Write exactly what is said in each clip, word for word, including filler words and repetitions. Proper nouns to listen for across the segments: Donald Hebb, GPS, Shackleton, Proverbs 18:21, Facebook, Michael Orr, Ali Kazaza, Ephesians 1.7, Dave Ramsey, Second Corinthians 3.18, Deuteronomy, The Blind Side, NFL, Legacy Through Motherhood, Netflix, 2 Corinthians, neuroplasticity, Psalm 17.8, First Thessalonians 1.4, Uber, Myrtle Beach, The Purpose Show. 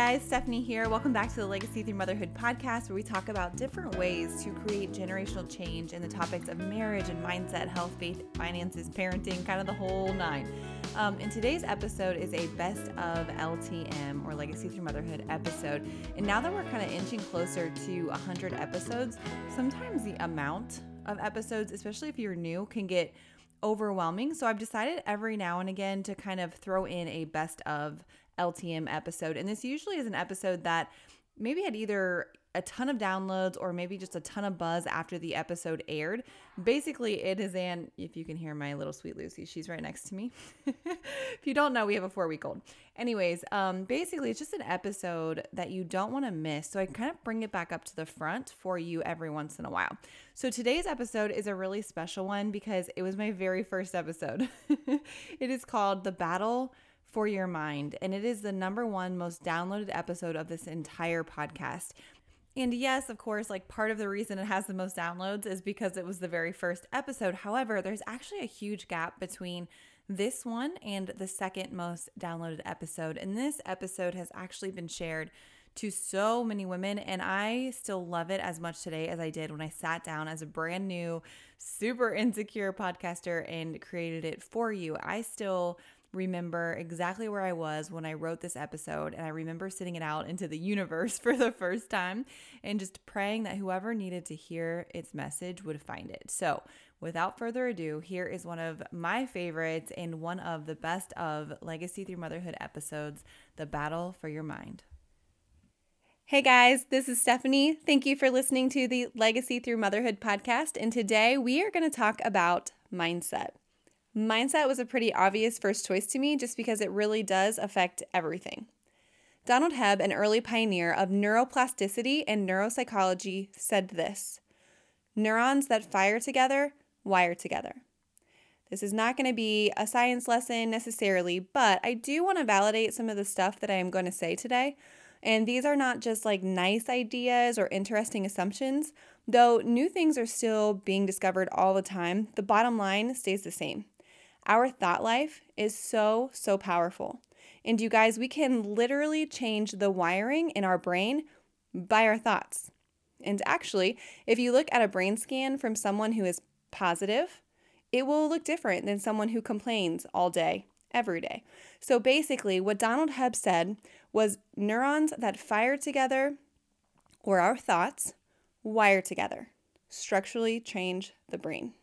guys, Stephanie here. Welcome back to the Legacy Through Motherhood podcast, where we talk about different ways to create generational change in the topics of marriage and mindset, health, faith, finances, parenting, kind of the whole nine. Um, and today's episode is a best of L T M, or Legacy Through Motherhood, episode. And now that we're kind of inching closer to one hundred episodes, sometimes the amount of episodes, especially if you're new, can get overwhelming. So I've decided every now and again to kind of throw in a best of L T M episode. And this usually is an episode that maybe had either a ton of downloads or maybe just a ton of buzz after the episode aired. Basically, it is an, if you can hear my little sweet Lucy, she's right next to me. If you don't know, we have a four-week-old. Anyways, um, basically, it's just an episode that you don't want to miss. So I kind of bring it back up to the front for you every once in a while. So today's episode is a really special one because it was my very first episode. It is called The Battle for Your Mind, and it is the number one most downloaded episode of this entire podcast. And yes, of course, like part of the reason it has the most downloads is because it was the very first episode. However, there's actually a huge gap between this one and the second most downloaded episode. And this episode has actually been shared to so many women, and I still love it as much today as I did when I sat down as a brand new, super insecure podcaster and created it for you. I still remember exactly where I was when I wrote this episode, and I remember sending it out into the universe for the first time and just praying that whoever needed to hear its message would find it. So without further ado, here is one of my favorites and one of the best of Legacy Through Motherhood episodes, The Battle for Your Mind. Hey guys, this is Stephanie. Thank you for listening to the Legacy Through Motherhood podcast, and today we are going to talk about mindset. Mindset was a pretty obvious first choice to me just because it really does affect everything. Donald Hebb, an early pioneer of neuroplasticity and neuropsychology, said this: neurons that fire together, wire together. This is not going to be a science lesson necessarily, but I do want to validate some of the stuff that I am going to say today. And these are not just like nice ideas or interesting assumptions, though new things are still being discovered all the time. The bottom line stays the same. Our thought life is so, so powerful. And you guys, we can literally change the wiring in our brain by our thoughts. And actually, if you look at a brain scan from someone who is positive, it will look different than someone who complains all day, every day. So basically, what Donald Hebb said was neurons that fire together, or our thoughts, wire together. Structurally change the brain.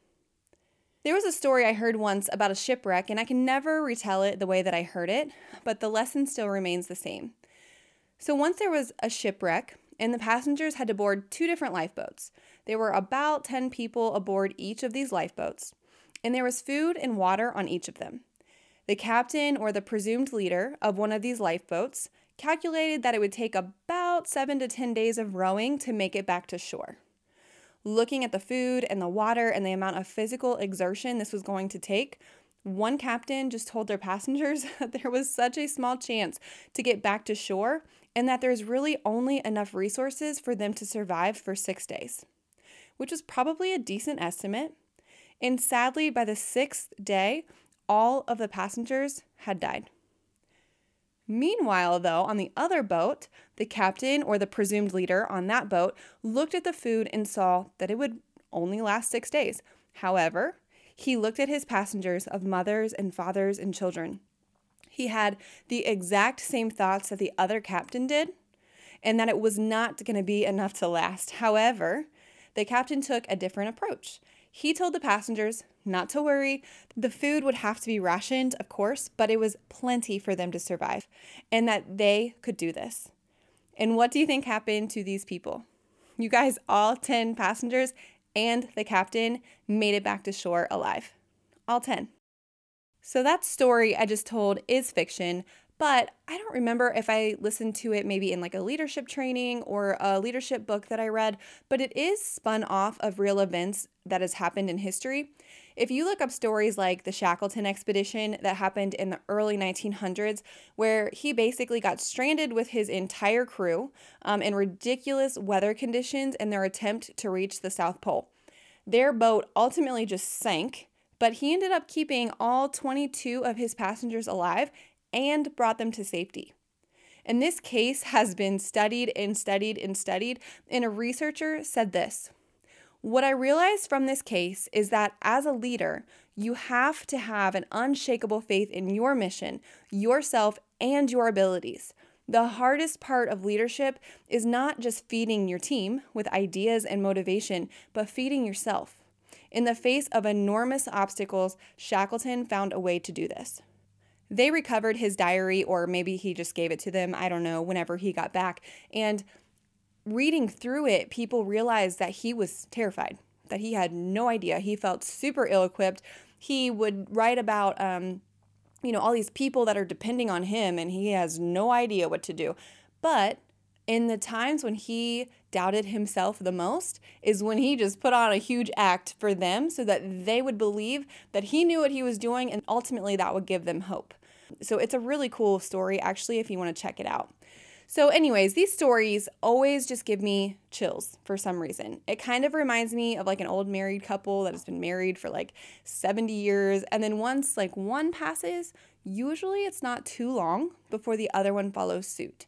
There was a story I heard once about a shipwreck, and I can never retell it the way that I heard it, but the lesson still remains the same. So once there was a shipwreck, and the passengers had to board two different lifeboats. There were about ten people aboard each of these lifeboats, and there was food and water on each of them. The captain, or the presumed leader, of one of these lifeboats calculated that it would take about seven to ten days of rowing to make it back to shore. Looking at the food and the water and the amount of physical exertion this was going to take, one captain just told their passengers that there was such a small chance to get back to shore and that there's really only enough resources for them to survive for six days, which was probably a decent estimate. And sadly, by the sixth day, all of the passengers had died. Meanwhile, though, on the other boat, the captain, or the presumed leader on that boat, looked at the food and saw that it would only last six days. However, he looked at his passengers of mothers and fathers and children. He had the exact same thoughts that the other captain did, and that it was not going to be enough to last. However, the captain took a different approach. He told the passengers not to worry. The food would have to be rationed, of course, but it was plenty for them to survive, and that they could do this. And what do you think happened to these people? You guys, all ten passengers and the captain made it back to shore alive. All ten. So that story I just told is fiction, but I don't remember if I listened to it maybe in like a leadership training or a leadership book that I read, but it is spun off of real events that has happened in history. If you look up stories like the Shackleton expedition that happened in the early nineteen hundreds, where he basically got stranded with his entire crew um, in ridiculous weather conditions in their attempt to reach the South Pole. Their boat ultimately just sank, but he ended up keeping all twenty-two of his passengers alive and brought them to safety. And this case has been studied and studied and studied, and a researcher said this: what I realized from this case is that as a leader, you have to have an unshakable faith in your mission, yourself, and your abilities. The hardest part of leadership is not just feeding your team with ideas and motivation, but feeding yourself. In the face of enormous obstacles, Shackleton found a way to do this. They recovered his diary, or maybe he just gave it to them, I don't know, whenever he got back, and reading through it, people realized that he was terrified, that he had no idea. He felt super ill-equipped. He would write about, um, you know, all these people that are depending on him, and he has no idea what to do. But in the times when he doubted himself the most is when he just put on a huge act for them so that they would believe that he knew what he was doing, and ultimately that would give them hope. So it's a really cool story, actually, if you want to check it out. So anyways, these stories always just give me chills for some reason. It kind of reminds me of like an old married couple that has been married for like seventy years. And then once like one passes, usually it's not too long before the other one follows suit.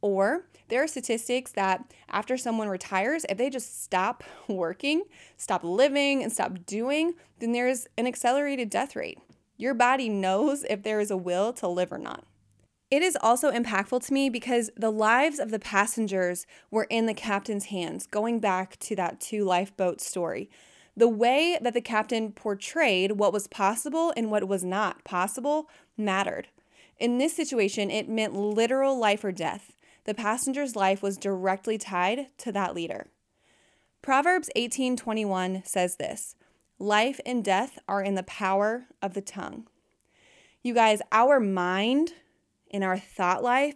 Or there are statistics that after someone retires, if they just stop working, stop living, and stop doing, then there's an accelerated death rate. Your body knows if there is a will to live or not. It is also impactful to me because the lives of the passengers were in the captain's hands, going back to that two lifeboat story. The way that the captain portrayed what was possible and what was not possible mattered. In this situation, it meant literal life or death. The passenger's life was directly tied to that leader. Proverbs eighteen twenty-one says this: life and death are in the power of the tongue. You guys, our mind in our thought life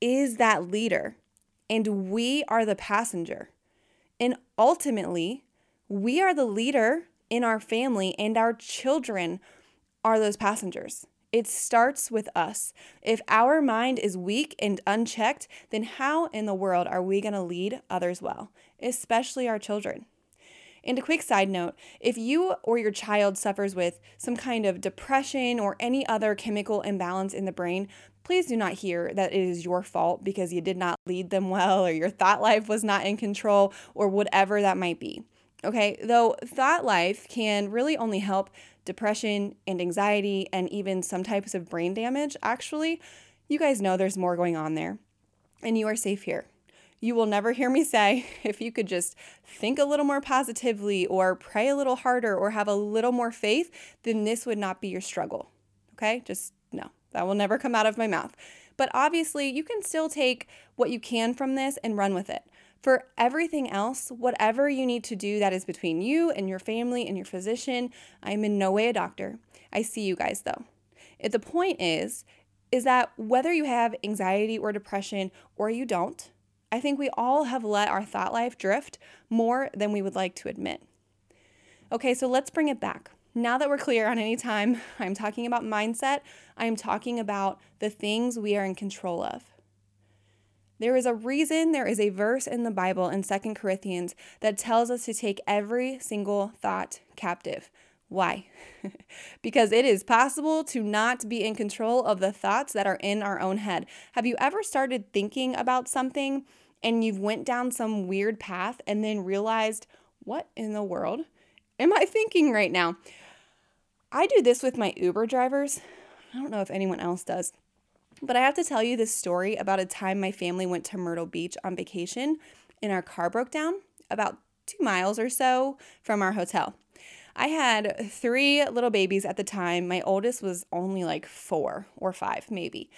is that leader, and we are the passenger. And ultimately, we are the leader in our family, and our children are those passengers. It starts with us. If our mind is weak and unchecked, then how in the world are we going to lead others well, especially our children? And a quick side note, if you or your child suffers with some kind of depression or any other chemical imbalance in the brain, please do not hear that it is your fault because you did not lead them well, or your thought life was not in control, or whatever that might be. Okay, though thought life can really only help depression and anxiety and even some types of brain damage, actually. You guys know there's more going on there, and you are safe here. You will never hear me say, if you could just think a little more positively or pray a little harder or have a little more faith, then this would not be your struggle. Okay? Just no, that will never come out of my mouth. But obviously, you can still take what you can from this and run with it. For everything else, whatever you need to do, that is between you and your family and your physician. I'm in no way a doctor. I see you guys though. If the point is, is that whether you have anxiety or depression or you don't, I think we all have let our thought life drift more than we would like to admit. Okay, so let's bring it back. Now that we're clear on any time I'm talking about mindset, I'm talking about the things we are in control of. There is a reason there is a verse in the Bible in Second Corinthians that tells us to take every single thought captive. Why? Because it is possible to not be in control of the thoughts that are in our own head. Have you ever started thinking about something and you've went down some weird path and then realized, what in the world am I thinking right now? I do this with my Uber drivers. I don't know if anyone else does, but I have to tell you this story about a time my family went to Myrtle Beach on vacation and our car broke down about two miles or so from our hotel. I had three little babies at the time. My oldest was only like four or five, maybe.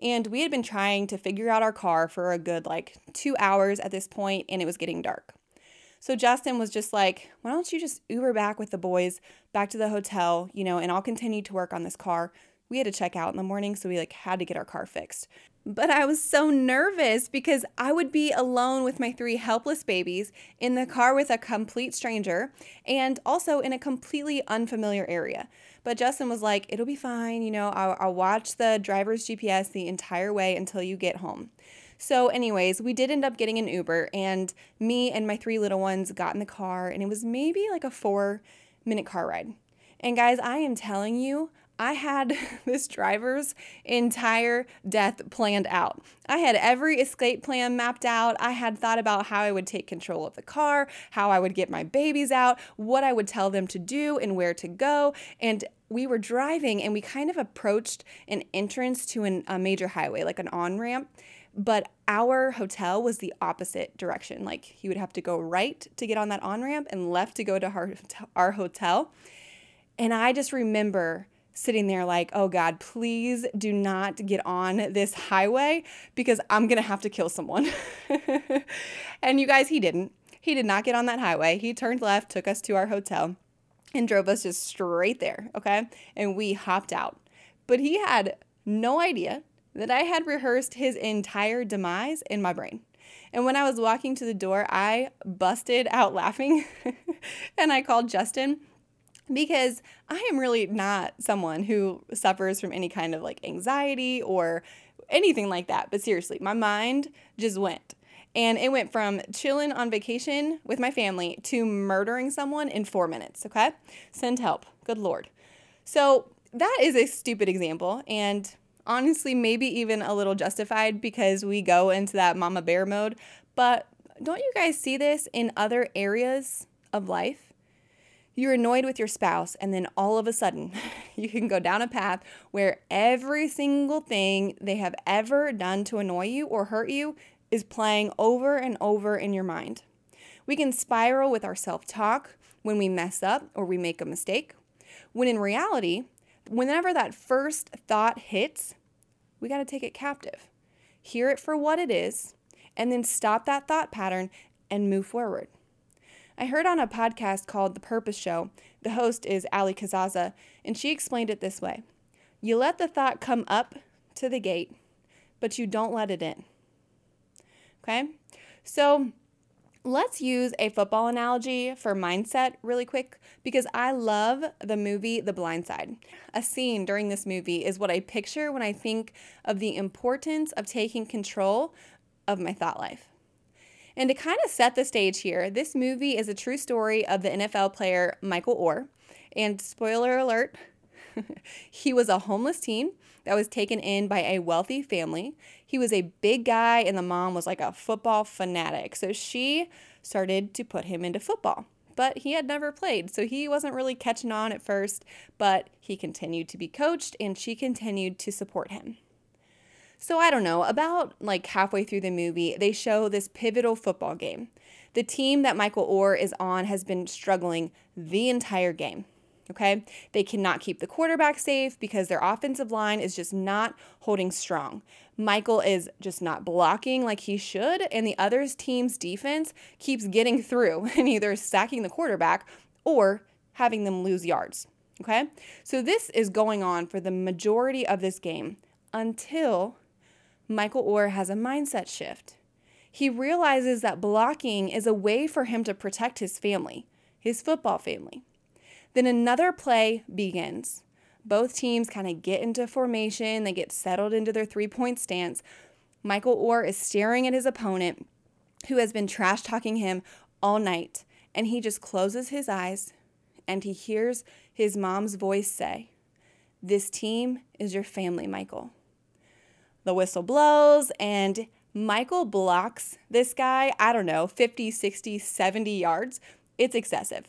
And we had been trying to figure out our car for a good like two hours at this point, and it was getting dark. So Justin was just like, why don't you just Uber back with the boys back to the hotel, you know, and I'll continue to work on this car. We had to check out in the morning, so we like had to get our car fixed. But I was so nervous because I would be alone with my three helpless babies in the car with a complete stranger and also in a completely unfamiliar area. But Justin was like, it'll be fine. You know, I'll, I'll watch the driver's G P S the entire way until you get home. So anyways, we did end up getting an Uber, and me and my three little ones got in the car, and it was maybe like a four minute car ride. And guys, I am telling you, I had this driver's entire death planned out. I had every escape plan mapped out. I had thought about how I would take control of the car, how I would get my babies out, what I would tell them to do and where to go. And we were driving and we kind of approached an entrance to an, a major highway, like an on-ramp. But our hotel was the opposite direction. Like you would have to go right to get on that on-ramp and left to go to our, our hotel. And I just remember sitting there like, oh God, please do not get on this highway because I'm going to have to kill someone. And you guys, he didn't. He did not get on that highway. He turned left, took us to our hotel, and drove us just straight there, okay? And we hopped out. But he had no idea that I had rehearsed his entire demise in my brain. And when I was walking to the door, I busted out laughing and I called Justin, because I am really not someone who suffers from any kind of like anxiety or anything like that. But seriously, my mind just went. And it went from chilling on vacation with my family to murdering someone in four minutes, okay? Send help. Good Lord. So that is a stupid example, and honestly maybe even a little justified because we go into that mama bear mode. But don't you guys see this in other areas of life? You're annoyed with your spouse, and then all of a sudden, you can go down a path where every single thing they have ever done to annoy you or hurt you is playing over and over in your mind. We can spiral with our self-talk when we mess up or we make a mistake, when in reality, whenever that first thought hits, we got to take it captive, hear it for what it is, and then stop that thought pattern and move forward. I heard on a podcast called The Purpose Show, the host is Ali Kazaza, and she explained it this way. You let the thought come up to the gate, but you don't let it in. Okay? So let's use a football analogy for mindset really quick, because I love the movie The Blind Side. A scene during this movie is what I picture when I think of the importance of taking control of my thought life. And to kind of set the stage here, this movie is a true story of the N F L player Michael Orr. And spoiler alert, he was a homeless teen that was taken in by a wealthy family. He was a big guy, and the mom was like a football fanatic. So she started to put him into football. But he had never played, so he wasn't really catching on at first. But he continued to be coached, and she continued to support him. So I don't know, about like halfway through the movie, they show this pivotal football game. The team that Michael Orr is on has been struggling the entire game, okay? They cannot keep the quarterback safe because their offensive line is just not holding strong. Michael is just not blocking like he should, and the other team's defense keeps getting through and either sacking the quarterback or having them lose yards, okay? So this is going on for the majority of this game until Michael Orr has a mindset shift. He realizes that blocking is a way for him to protect his family, his football family. Then another play begins. Both teams kind of get into formation. They get settled into their three-point stance. Michael Orr is staring at his opponent, who has been trash-talking him all night, and he just closes his eyes, and he hears his mom's voice say, "This team is your family, Michael." The whistle blows, and Michael blocks this guy, I don't know, fifty, sixty, seventy yards. It's excessive.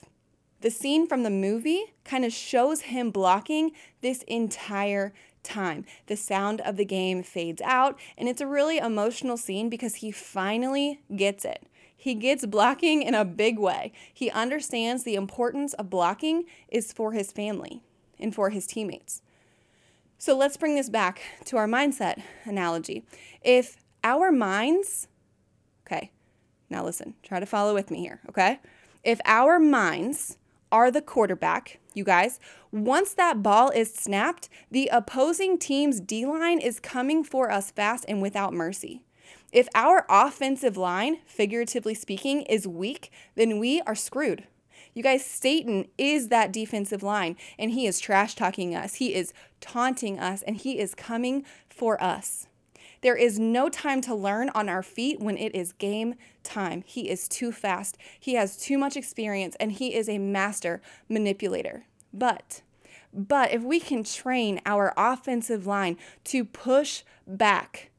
The scene from the movie kind of shows him blocking this entire time. The sound of the game fades out, and it's a really emotional scene because he finally gets it. He gets blocking in a big way. He understands the importance of blocking is for his family and for his teammates. So let's bring this back to our mindset analogy. If our minds, okay, now listen, try to follow with me here, okay? If our minds are the quarterback, you guys, once that ball is snapped, the opposing team's D-line is coming for us fast and without mercy. If our offensive line, figuratively speaking, is weak, then we are screwed. You guys, Satan is that defensive line, and he is trash talking us. He is taunting us, and he is coming for us. There is no time to learn on our feet when it is game time. He is too fast. He has too much experience, and he is a master manipulator. But But if we can train our offensive line to push back,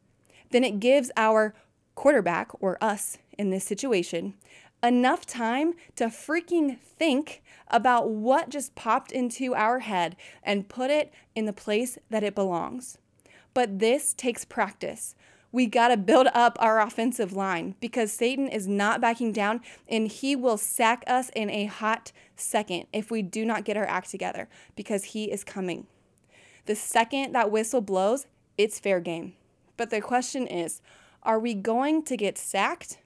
then it gives our quarterback, or us in this situation, enough time to freaking think about what just popped into our head and put it in the place that it belongs. But this takes practice. We got to build up our offensive line because Satan is not backing down, and he will sack us in a hot second if we do not get our act together, because he is coming. The second that whistle blows, it's fair game. But the question is, are we going to get sacked,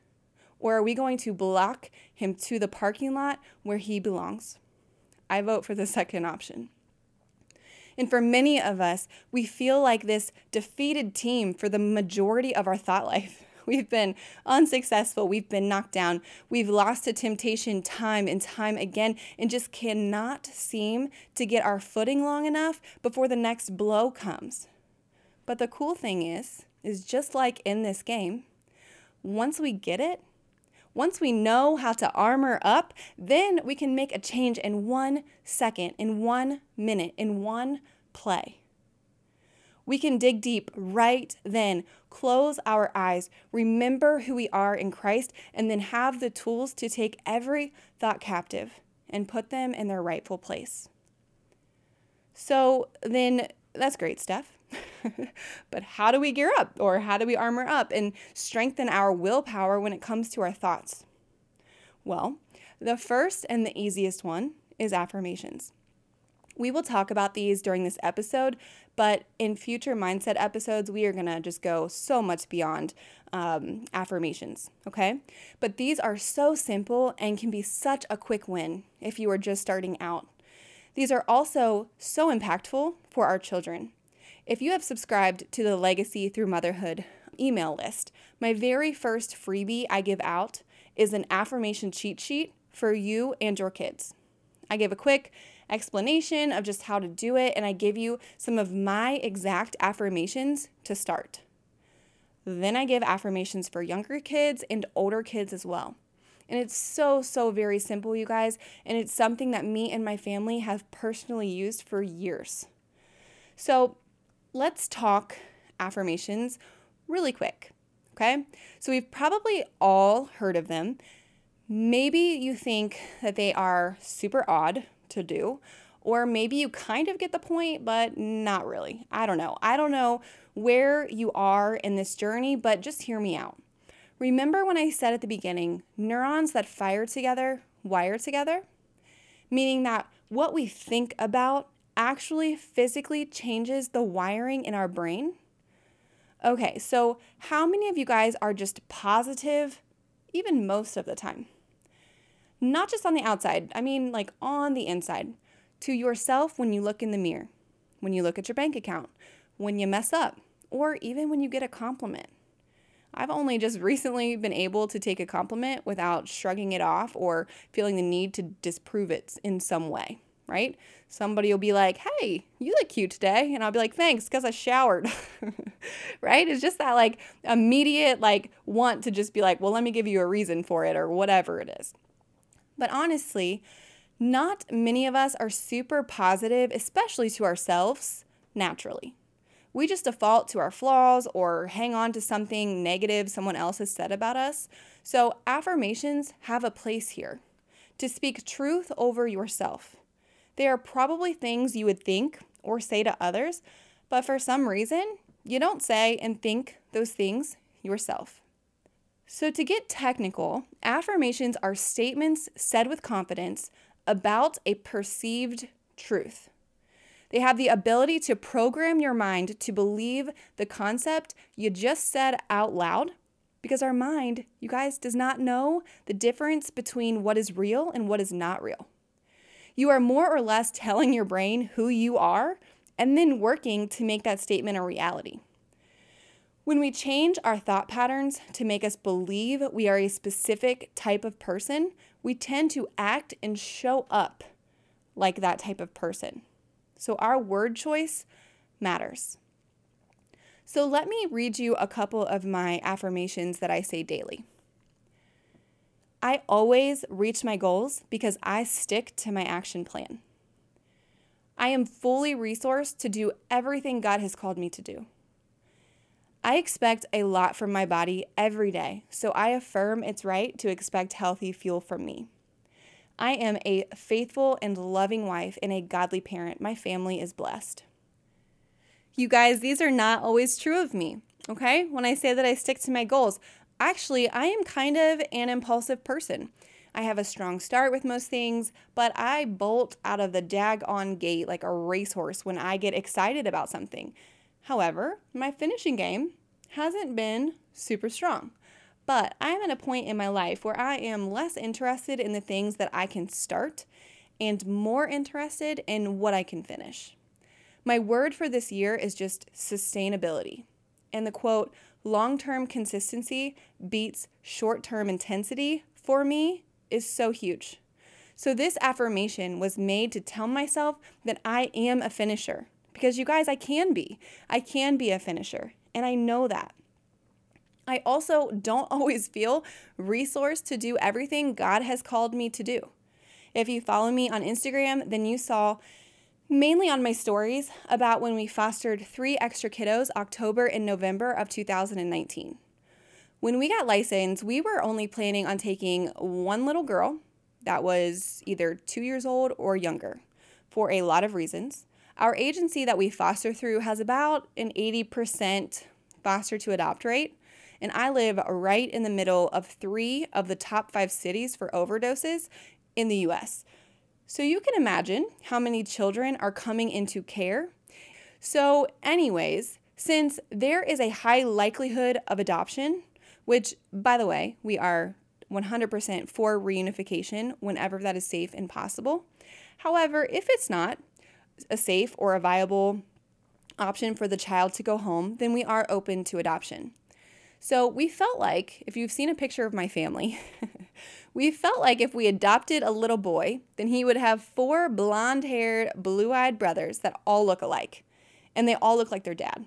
or are we going to block him to the parking lot where he belongs? I vote for the second option. And for many of us, we feel like this defeated team for the majority of our thought life. We've been unsuccessful. We've been knocked down. We've lost to temptation time and time again and just cannot seem to get our footing long enough before the next blow comes. But the cool thing is, is just like in this game, once we get it, once we know how to armor up, then we can make a change in one second, in one minute, in one play. We can dig deep right then, close our eyes, remember who we are in Christ, and then have the tools to take every thought captive and put them in their rightful place. So then, that's great stuff. But how do we gear up, or how do we armor up and strengthen our willpower when it comes to our thoughts? Well, the first and the easiest one is affirmations. We will talk about these during this episode, but in future mindset episodes, we are going to just go so much beyond um, affirmations, okay? But these are so simple and can be such a quick win if you are just starting out. These are also so impactful for our children. If you have subscribed to the Legacy Through Motherhood email list, my very first freebie I give out is an affirmation cheat sheet for you and your kids. I give a quick explanation of just how to do it, and I give you some of my exact affirmations to start. Then I give affirmations for younger kids and older kids as well. And it's so, so very simple, you guys, and it's something that me and my family have personally used for years. So let's talk affirmations really quick, okay? So we've probably all heard of them. Maybe you think that they are super odd to do, or maybe you kind of get the point, but not really. I don't know. I don't know where you are in this journey, but just hear me out. Remember when I said at the beginning, neurons that fire together wire together? Meaning that what we think about actually physically changes the wiring in our brain? Okay, so how many of you guys are just positive, even most of the time? Not just on the outside, I mean like on the inside, to yourself when you look in the mirror, when you look at your bank account, when you mess up, or even when you get a compliment. I've only just recently been able to take a compliment without shrugging it off or feeling the need to disprove it in some way. Right? Somebody will be like, hey, you look cute today. And I'll be like, thanks, because I showered. Right? It's just that like immediate like want to just be like, well, let me give you a reason for it or whatever it is. But honestly, not many of us are super positive, especially to ourselves, naturally. We just default to our flaws or hang on to something negative someone else has said about us. So affirmations have a place here to speak truth over yourself. They are probably things you would think or say to others, but for some reason, you don't say and think those things yourself. So to get technical, affirmations are statements said with confidence about a perceived truth. They have the ability to program your mind to believe the concept you just said out loud, because our mind, you guys, does not know the difference between what is real and what is not real. You are more or less telling your brain who you are and then working to make that statement a reality. When we change our thought patterns to make us believe we are a specific type of person, we tend to act and show up like that type of person. So our word choice matters. So let me read you a couple of my affirmations that I say daily. I always reach my goals because I stick to my action plan. I am fully resourced to do everything God has called me to do. I expect a lot from my body every day, so I affirm its right to expect healthy fuel from me. I am a faithful and loving wife and a godly parent. My family is blessed. You guys, these are not always true of me, okay? When I say that I stick to my goals, actually, I am kind of an impulsive person. I have a strong start with most things, but I bolt out of the daggone gate like a racehorse when I get excited about something. However, my finishing game hasn't been super strong. But I'm at a point in my life where I am less interested in the things that I can start and more interested in what I can finish. My word for this year is just sustainability. And the quote, long-term consistency beats short-term intensity for me is so huge. So this affirmation was made to tell myself that I am a finisher. Because you guys, I can be. I can be a finisher. And I know that. I also don't always feel resourced to do everything God has called me to do. If you follow me on Instagram, then you saw mainly on my stories about when we fostered three extra kiddos October and November of two thousand nineteen. When we got licensed, we were only planning on taking one little girl that was either two years old or younger for a lot of reasons. Our agency that we foster through has about an eighty percent foster to adopt rate. And I live right in the middle of three of the top five cities for overdoses in the U S. So you can imagine how many children are coming into care. So anyways, since there is a high likelihood of adoption, which, by the way, we are one hundred percent for reunification whenever that is safe and possible. However, if it's not a safe or a viable option for the child to go home, then we are open to adoption. So we felt like, if you've seen a picture of my family, we felt like if we adopted a little boy, then he would have four blonde-haired, blue-eyed brothers that all look alike, and they all look like their dad.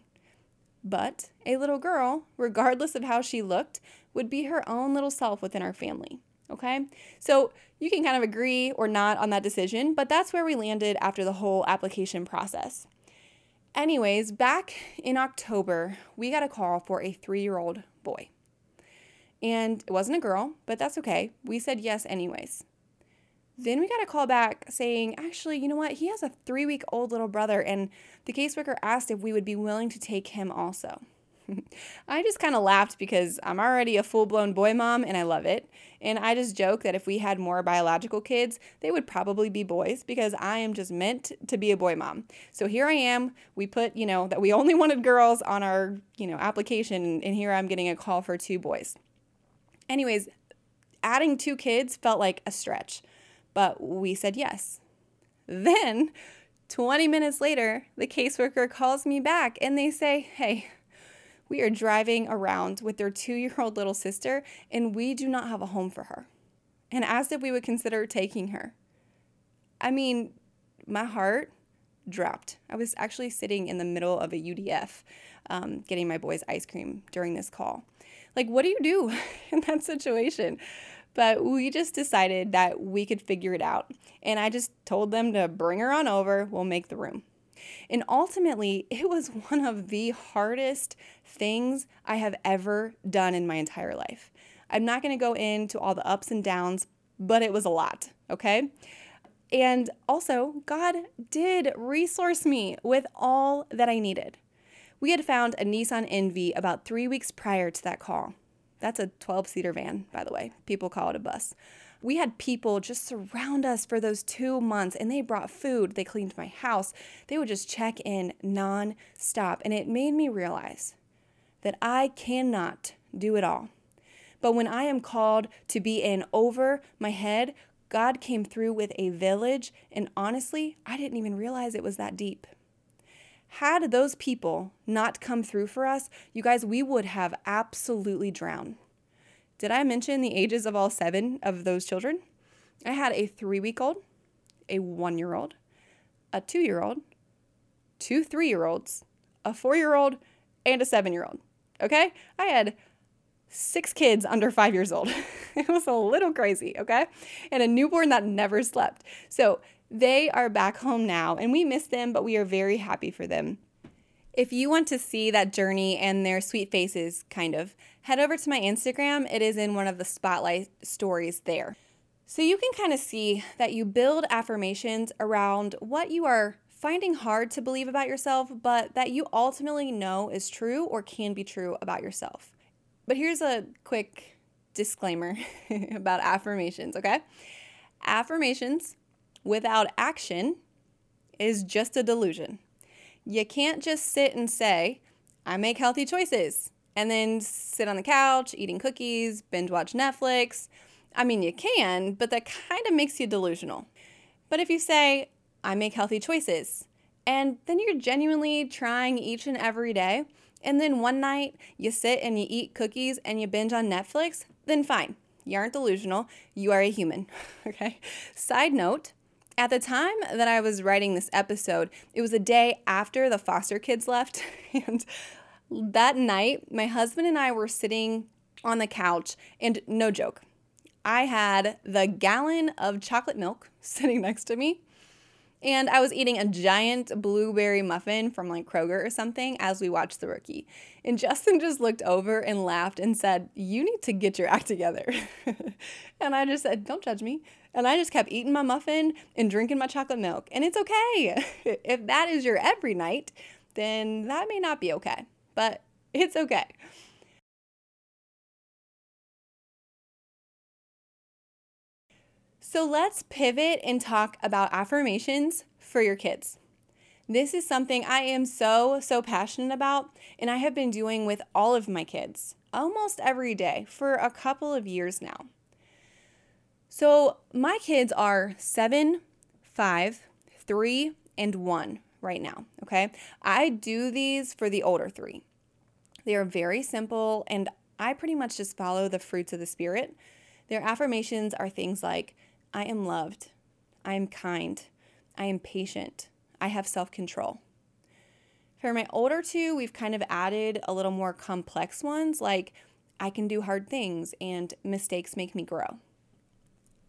But a little girl, regardless of how she looked, would be her own little self within our family, okay? So you can kind of agree or not on that decision, but that's where we landed after the whole application process. Anyways, back in October, we got a call for a three-year-old boy. And it wasn't a girl, but that's okay. We said yes anyways. Then we got a call back saying, actually, you know what? He has a three-week-old little brother, and the caseworker asked if we would be willing to take him also. I just kind of laughed because I'm already a full-blown boy mom, and I love it. And I just joke that if we had more biological kids, they would probably be boys because I am just meant to be a boy mom. So here I am. We put, you know, that we only wanted girls on our, you know, application, and here I'm getting a call for two boys. Anyways, adding two kids felt like a stretch, but we said yes. Then twenty minutes later, the caseworker calls me back, and they say, hey, we are driving around with their two-year-old little sister, and we do not have a home for her, and asked if we would consider taking her. I mean, my heart dropped. I was actually sitting in the middle of a U D F um, getting my boys ice cream during this call. Like, what do you do in that situation? But we just decided that we could figure it out, and I just told them to bring her on over. We'll make the room. And ultimately, it was one of the hardest things I have ever done in my entire life. I'm not going to go into all the ups and downs, but it was a lot, okay? And also, God did resource me with all that I needed. We had found a Nissan Envy about three weeks prior to that call. That's a twelve-seater van, by the way. People call it a bus. We had people just surround us for those two months, and they brought food. They cleaned my house. They would just check in nonstop, and it made me realize that I cannot do it all. But when I am called to be in over my head, God came through with a village, and honestly, I didn't even realize it was that deep. Had those people not come through for us, you guys, we would have absolutely drowned. Did I mention the ages of all seven of those children? I had a three-week-old, a one-year-old, a two-year-old, two three-year-olds, a four-year-old, and a seven-year-old, okay? I had six kids under five years old. It was a little crazy, okay? And a newborn that never slept. So They are back home now, and we miss them, but we are very happy for them. If you want to see that journey and their sweet faces, kind of, head over to my Instagram. It is in one of the spotlight stories there. So you can kind of see that you build affirmations around what you are finding hard to believe about yourself, but that you ultimately know is true or can be true about yourself. But here's a quick disclaimer about affirmations, okay? Affirmations without action is just a delusion. You can't just sit and say, I make healthy choices, and then sit on the couch, eating cookies, binge watch Netflix. I mean, you can, but that kind of makes you delusional. But if you say, I make healthy choices, and then you're genuinely trying each and every day, and then one night you sit and you eat cookies and you binge on Netflix, then fine, you aren't delusional, you are a human, okay? Side note, at the time that I was writing this episode, it was a day after the foster kids left, and that night, my husband and I were sitting on the couch, and no joke, I had the gallon of chocolate milk sitting next to me, and I was eating a giant blueberry muffin from like Kroger or something as we watched The Rookie, and Justin just looked over and laughed and said, you need to get your act together, and I just said, don't judge me. And I just kept eating my muffin and drinking my chocolate milk. And it's okay. If that is your every night, then that may not be okay. But it's okay. So let's pivot and talk about affirmations for your kids. This is something I am so, so passionate about. And I have been doing with all of my kids almost every day for a couple of years now. So my kids are seven, five, three, and one right now, okay? I do these for the older three. They are very simple, and I pretty much just follow the fruits of the Spirit. Their affirmations are things like, I am loved, I am kind, I am patient, I have self-control. For my older two, we've kind of added a little more complex ones like, I can do hard things and mistakes make me grow.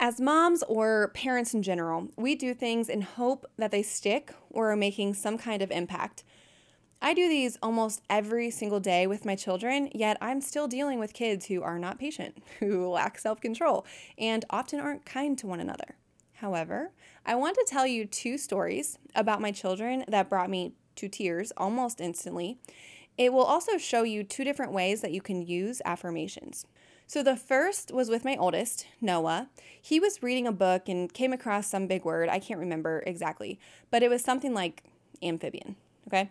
As moms or parents in general, we do things in hope that they stick or are making some kind of impact. I do these almost every single day with my children, yet I'm still dealing with kids who are not patient, who lack self-control, and often aren't kind to one another. However, I want to tell you two stories about my children that brought me to tears almost instantly. It will also show you two different ways that you can use affirmations. So the first was with my oldest, Noah. He was reading a book and came across some big word. I can't remember exactly, but it was something like amphibian, okay?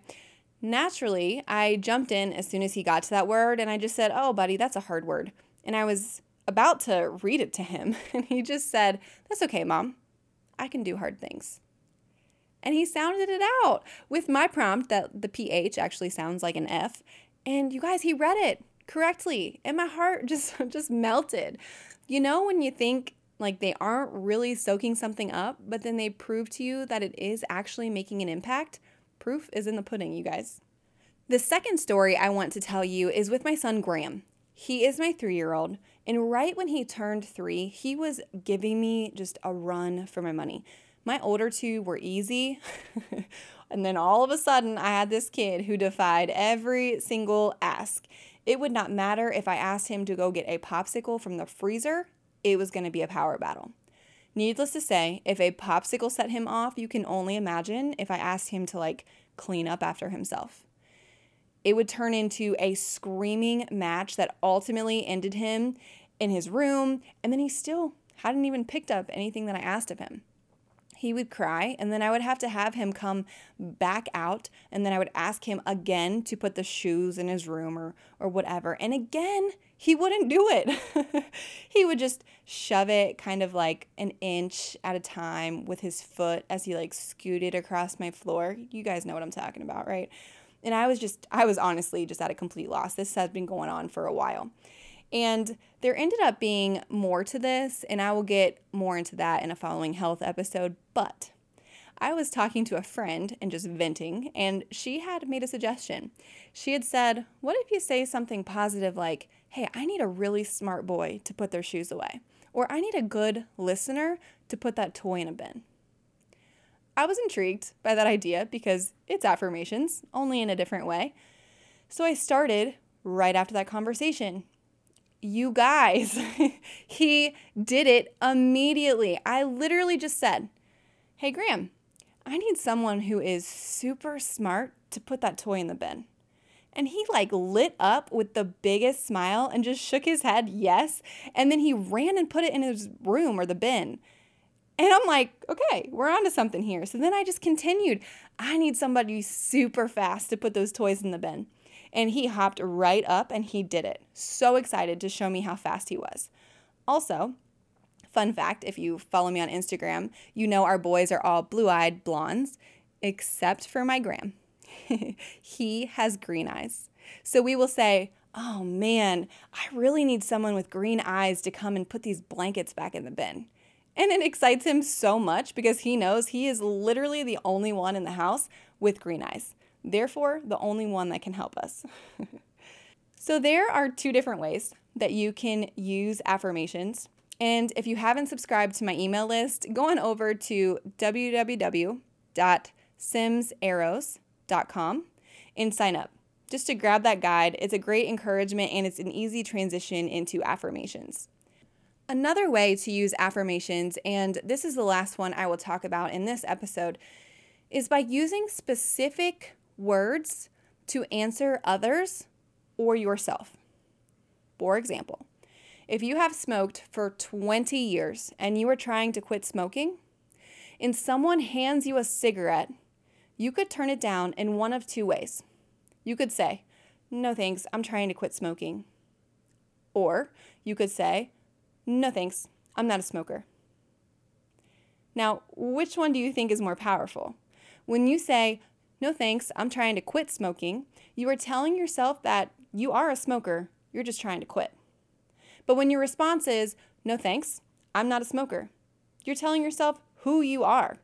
Naturally, I jumped in as soon as he got to that word, and I just said, oh, buddy, that's a hard word. And I was about to read it to him, and he just said, that's okay, Mom. I can do hard things. And he sounded it out with my prompt that the P H actually sounds like an F. And you guys, he read it correctly, and my heart just just melted. You know when you think like they aren't really soaking something up, but then they prove to you that it is actually making an impact? Proof is in the pudding, you guys. The second story I want to tell you is with my son Graham. He is my three-year-old, and right when he turned three, he was giving me just a run for my money. My older two were easy, and then all of a sudden I had this kid who defied every single ask. It would not matter if I asked him to go get a popsicle from the freezer, it was going to be a power battle. Needless to say, if a popsicle set him off, you can only imagine if I asked him to like clean up after himself. It would turn into a screaming match that ultimately ended him in his room, and then he still hadn't even picked up anything that I asked of him. He would cry, and then I would have to have him come back out, and then I would ask him again to put the shoes in his room or or whatever. And again, he wouldn't do it. He would just shove it kind of like an inch at a time with his foot as he like scooted across my floor. You guys know what I'm talking about, right? And I was just, I was honestly just at a complete loss. This has been going on for a while. And there ended up being more to this, and I will get more into that in a following health episode, but I was talking to a friend and just venting, and she had made a suggestion. She had said, what if you say something positive like, hey, I need a really smart boy to put their shoes away, or I need a good listener to put that toy in a bin. I was intrigued by that idea because it's affirmations, only in a different way. So I started right after that conversation. You guys, he did it immediately. I literally just said, hey, Graham, I need someone who is super smart to put that toy in the bin. And he like lit up with the biggest smile and just shook his head, yes. And then he ran and put it in his room or the bin. And I'm like, okay, we're onto something here. So then I just continued. I need somebody super fast to put those toys in the bin. And he hopped right up and he did it. So excited to show me how fast he was. Also, fun fact, if you follow me on Instagram, you know our boys are all blue-eyed blondes, except for my Graham. He has green eyes. So we will say, oh man, I really need someone with green eyes to come and put these blankets back in the bin. And it excites him so much because he knows he is literally the only one in the house with green eyes. Therefore, the only one that can help us. So there are two different ways that you can use affirmations. And if you haven't subscribed to my email list, go on over to w w w dot sims arrows dot com and sign up just to grab that guide. It's a great encouragement and it's an easy transition into affirmations. Another way to use affirmations, and this is the last one I will talk about in this episode, is by using specific words to answer others or yourself. For example, if you have smoked for twenty years and you are trying to quit smoking, and someone hands you a cigarette, you could turn it down in one of two ways. You could say, no thanks, I'm trying to quit smoking. Or you could say, no thanks, I'm not a smoker. Now, which one do you think is more powerful? When you say, no thanks, I'm trying to quit smoking, you are telling yourself that you are a smoker, you're just trying to quit. But when your response is, no thanks, I'm not a smoker, you're telling yourself who you are,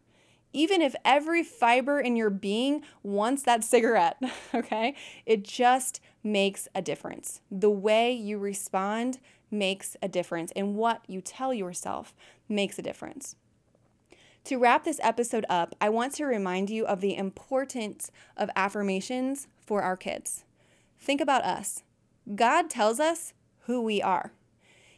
even if every fiber in your being wants that cigarette, okay? It just makes a difference. The way you respond makes a difference, and what you tell yourself makes a difference. To wrap this episode up, I want to remind you of the importance of affirmations for our kids. Think about us. God tells us who we are.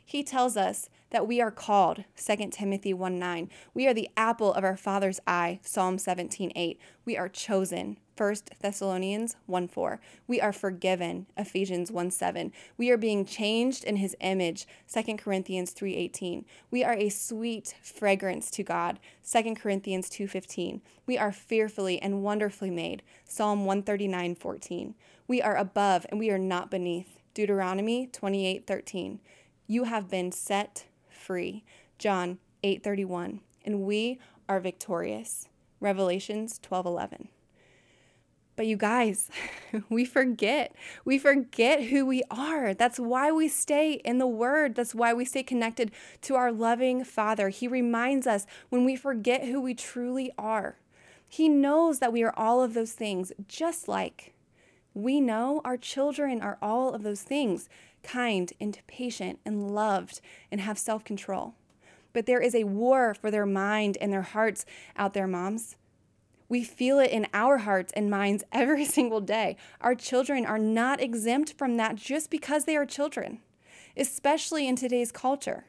He tells us that we are called, Second Timothy one nine. We are the apple of our Father's eye, Psalm seventeen eight. We are chosen, First Thessalonians one four. We are forgiven, Ephesians one seven. We are being changed in His image, Second Corinthians three eighteen. We are a sweet fragrance to God, Second Corinthians two fifteen. We are fearfully and wonderfully made, Psalm one thirty-nine fourteen. We are above and we are not beneath, Deuteronomy twenty-eight thirteen. You have been set free, John eight thirty-one, and we are victorious, Revelations twelve eleven. But you guys, we forget. We forget who we are. That's why we stay in the Word. That's why we stay connected to our loving Father. He reminds us when we forget who we truly are. He knows that we are all of those things, just like we know our children are all of those things. Kind and patient and loved and have self-control. But there is a war for their mind and their hearts out there, moms. We feel it in our hearts and minds every single day. Our children are not exempt from that just because they are children, especially in today's culture.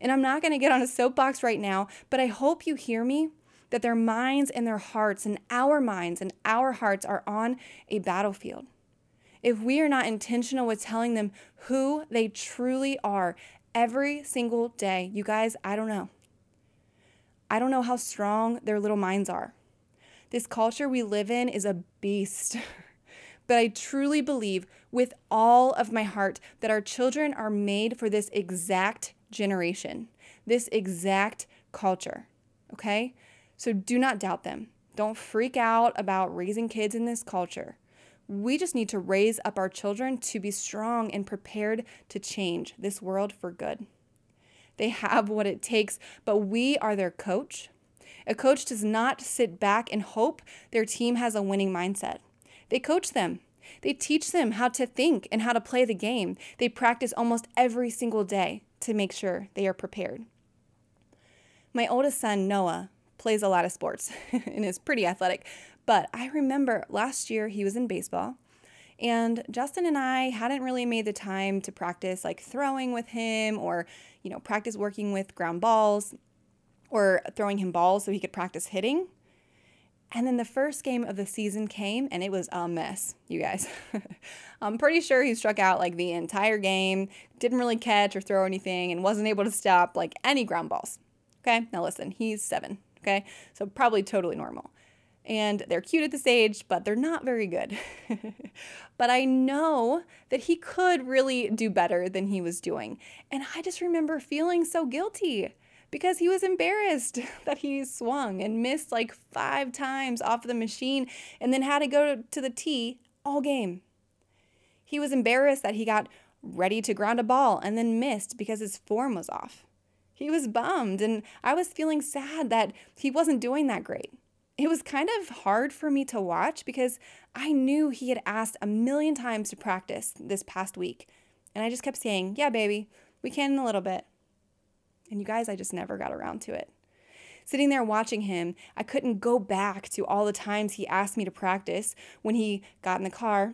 And I'm not going to get on a soapbox right now, but I hope you hear me, that their minds and their hearts and our minds and our hearts are on a battlefield. If we are not intentional with telling them who they truly are every single day, you guys, I don't know. I don't know how strong their little minds are. This culture we live in is a beast. But I truly believe with all of my heart that our children are made for this exact generation, this exact culture, okay? So do not doubt them. Don't freak out about raising kids in this culture. We just need to raise up our children to be strong and prepared to change this world for good. They have what it takes, but we are their coach. A coach does not sit back and hope their team has a winning mindset. They coach them. They teach them how to think and how to play the game. They practice almost every single day to make sure they are prepared. My oldest son, Noah, plays a lot of sports and is pretty athletic. But I remember last year he was in baseball, and Justin and I hadn't really made the time to practice like throwing with him, or, you know, practice working with ground balls or throwing him balls so he could practice hitting. And then the first game of the season came, and it was a mess, you guys. I'm pretty sure he struck out like the entire game, didn't really catch or throw anything, and wasn't able to stop like any ground balls. Okay, now listen, he's seven, okay? So probably totally normal. And they're cute at this age, but they're not very good. But I know that he could really do better than he was doing. And I just remember feeling so guilty, because he was embarrassed that he swung and missed like five times off the machine and then had to go to the tee all game. He was embarrassed that he got ready to ground a ball and then missed because his form was off. He was bummed, and I was feeling sad that he wasn't doing that great. It was kind of hard for me to watch because I knew he had asked a million times to practice this past week, and I just kept saying, yeah, baby, we can in a little bit. And you guys, I just never got around to it. Sitting there watching him, I couldn't go back to all the times he asked me to practice. When he got in the car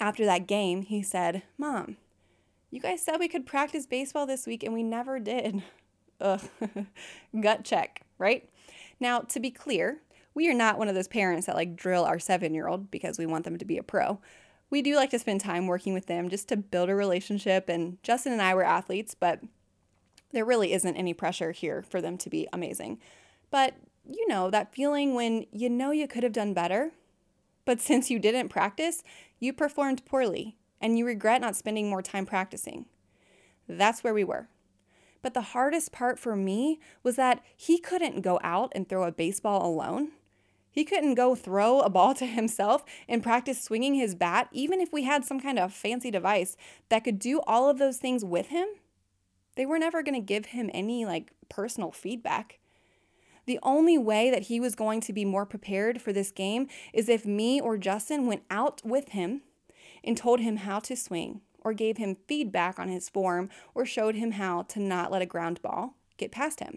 after that game, he said, Mom, you guys said we could practice baseball this week, and we never did. Ugh, gut check, right? Now, to be clear, we are not one of those parents that like drill our seven-year-old because we want them to be a pro. We do like to spend time working with them just to build a relationship, and Justin and I were athletes, but there really isn't any pressure here for them to be amazing. But you know, that feeling when you know you could have done better, but since you didn't practice, you performed poorly and you regret not spending more time practicing. That's where we were. But the hardest part for me was that he couldn't go out and throw a baseball alone. He couldn't go throw a ball to himself and practice swinging his bat, even if we had some kind of fancy device that could do all of those things with him. They were never going to give him any like personal feedback. The only way that he was going to be more prepared for this game is if me or Justin went out with him and told him how to swing, or gave him feedback on his form, or showed him how to not let a ground ball get past him.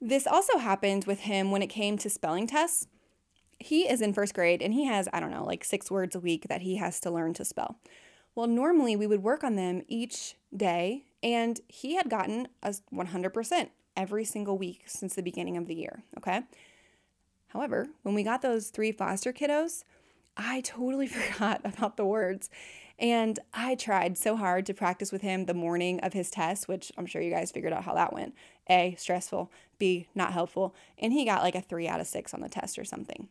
This also happened with him when it came to spelling tests. He is in first grade, and he has, I don't know, like six words a week that he has to learn to spell. Well, normally we would work on them each day, and he had gotten a one hundred percent every single week since the beginning of the year, okay? However, when we got those three foster kiddos, I totally forgot about the words, and I tried so hard to practice with him the morning of his test, which I'm sure you guys figured out how that went. A, stressful, B, not helpful, and he got like a three out of six on the test or something.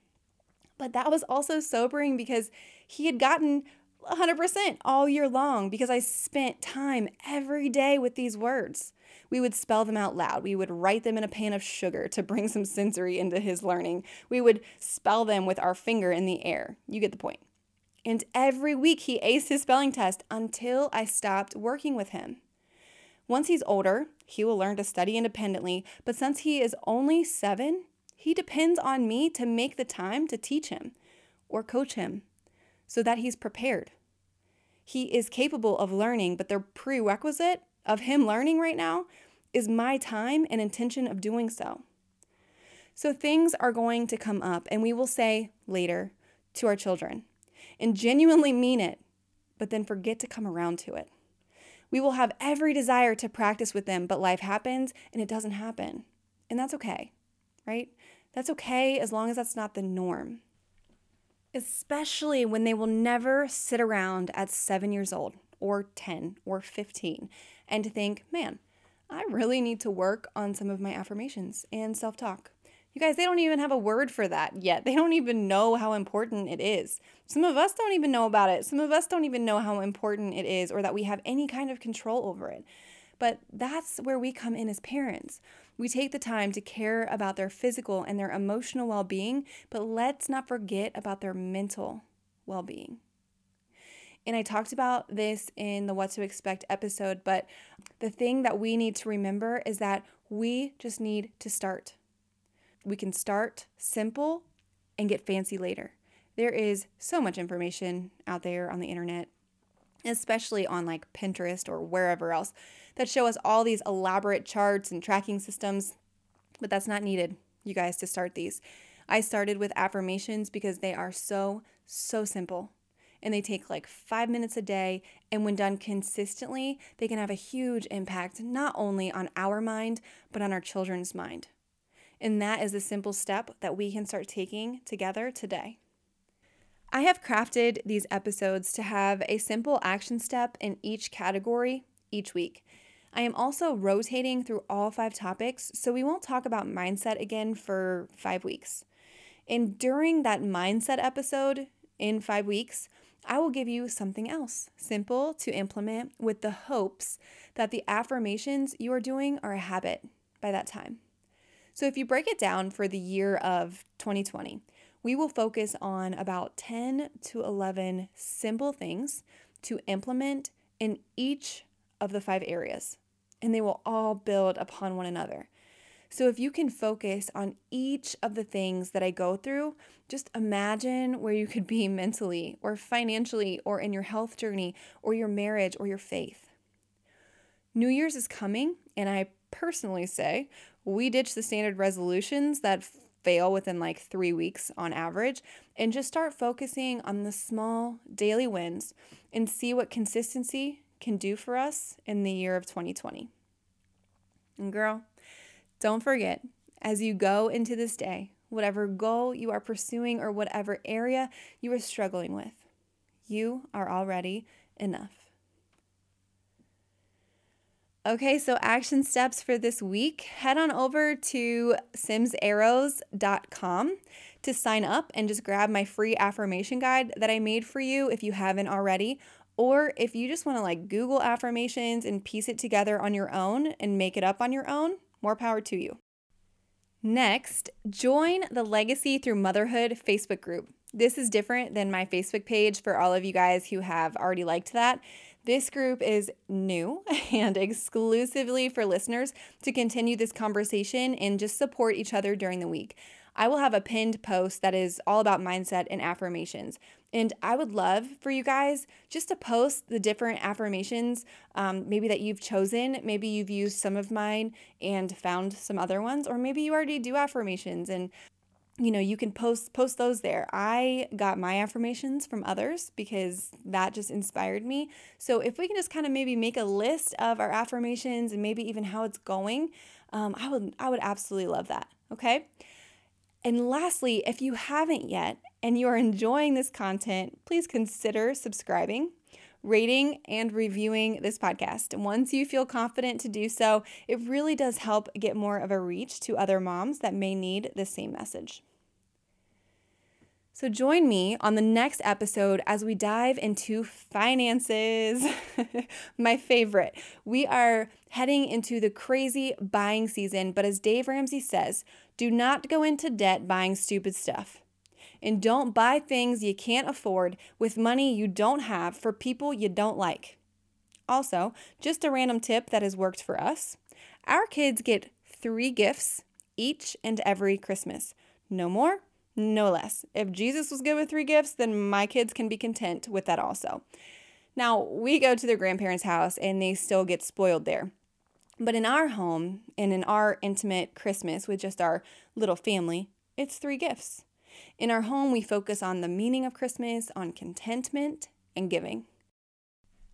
But that was also sobering because he had gotten one hundred percent all year long because I spent time every day with these words. We would spell them out loud. We would write them in a pan of sugar to bring some sensory into his learning. We would spell them with our finger in the air. You get the point. And every week he aced his spelling test until I stopped working with him. Once he's older, he will learn to study independently, but since he is only seven, he depends on me to make the time to teach him or coach him so that he's prepared. He is capable of learning, but the prerequisite of him learning right now is my time and intention of doing so. So things are going to come up, and we will say later to our children and genuinely mean it, but then forget to come around to it. We will have every desire to practice with them, but life happens and it doesn't happen. And that's okay, right? That's okay as long as that's not the norm. Especially when they will never sit around at seven years old or ten or fifteen and think, man, I really need to work on some of my affirmations and self-talk. You guys, they don't even have a word for that yet. They don't even know how important it is. Some of us don't even know about it. Some of us don't even know how important it is or that we have any kind of control over it. But that's where we come in as parents. We take the time to care about their physical and their emotional well-being, but let's not forget about their mental well-being. And I talked about this in the What to Expect episode, but the thing that we need to remember is that we just need to start. We can start simple and get fancy later. There is so much information out there on the internet, especially on like Pinterest or wherever else, that show us all these elaborate charts and tracking systems, but that's not needed. you guys, to start these. I started with affirmations because they are so, so simple. And they take like five minutes a day. And when done consistently, they can have a huge impact, not only on our mind, but on our children's mind. And that is a simple step that we can start taking together today. I have crafted these episodes to have a simple action step in each category each week. I am also rotating through all five topics, so we won't talk about mindset again for five weeks. And during that mindset episode in five weeks, I will give you something else simple to implement with the hopes that the affirmations you are doing are a habit by that time. So if you break it down for the year of twenty twenty, we will focus on about ten to eleven simple things to implement in each of the five areas, and they will all build upon one another. So if you can focus on each of the things that I go through, just imagine where you could be mentally or financially or in your health journey or your marriage or your faith. New Year's is coming, and I personally say we ditch the standard resolutions that fail within like three weeks on average and just start focusing on the small daily wins and see what consistency can do for us in the year of twenty twenty. And girl, don't forget, as you go into this day, whatever goal you are pursuing or whatever area you are struggling with, you are already enough. Okay, so action steps for this week. Head on over to sims arrows dot com to sign up and just grab my free affirmation guide that I made for you if you haven't already. Or if you just want to like Google affirmations and piece it together on your own and make it up on your own, more power to you. Next, join the Legacy Through Motherhood Facebook group. This is different than my Facebook page for all of you guys who have already liked that. This group is new and exclusively for listeners to continue this conversation and just support each other during the week. I will have a pinned post that is all about mindset and affirmations. And I would love for you guys just to post the different affirmations, um, maybe that you've chosen. Maybe you've used some of mine and found some other ones, or maybe you already do affirmations and, you know, you can post, post those there. I got my affirmations from others because that just inspired me. So if we can just kind of maybe make a list of our affirmations and maybe even how it's going, um, I would, I would absolutely love that. Okay. And lastly, if you haven't yet and you are enjoying this content, please consider subscribing, rating, and reviewing this podcast. Once you feel confident to do so, it really does help get more of a reach to other moms that may need the same message. So join me on the next episode as we dive into finances, my favorite. We are heading into the crazy buying season, but as Dave Ramsey says, do not go into debt buying stupid stuff. And don't buy things you can't afford with money you don't have for people you don't like. Also, just a random tip that has worked for us. Our kids get three gifts each and every Christmas. No more, no less. If Jesus was good with three gifts, then my kids can be content with that also. Now, we go to their grandparents' house and they still get spoiled there. But in our home and in our intimate Christmas with just our little family, it's three gifts. In our home, we focus on the meaning of Christmas, on contentment, and giving.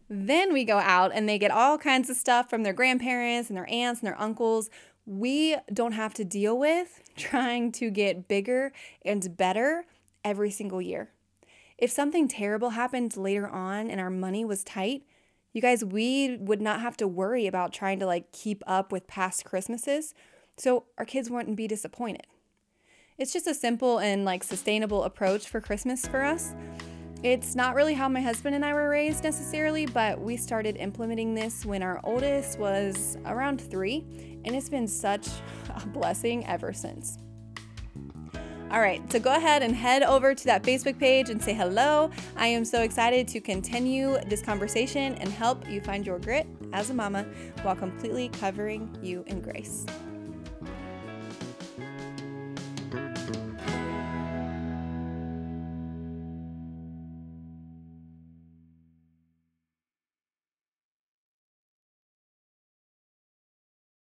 Then we go out and they get all kinds of stuff from their grandparents and their aunts and their uncles. We don't have to deal with trying to get bigger and better every single year. If something terrible happened later on and our money was tight, you guys, we would not have to worry about trying to like keep up with past Christmases, so our kids wouldn't be disappointed. It's just a simple and like sustainable approach for Christmas for us. It's not really how my husband and I were raised necessarily, but we started implementing this when our oldest was around three, and it's been such a blessing ever since. All right, so go ahead and head over to that Facebook page and say hello. I am so excited to continue this conversation and help you find your grit as a mama while completely covering you in grace.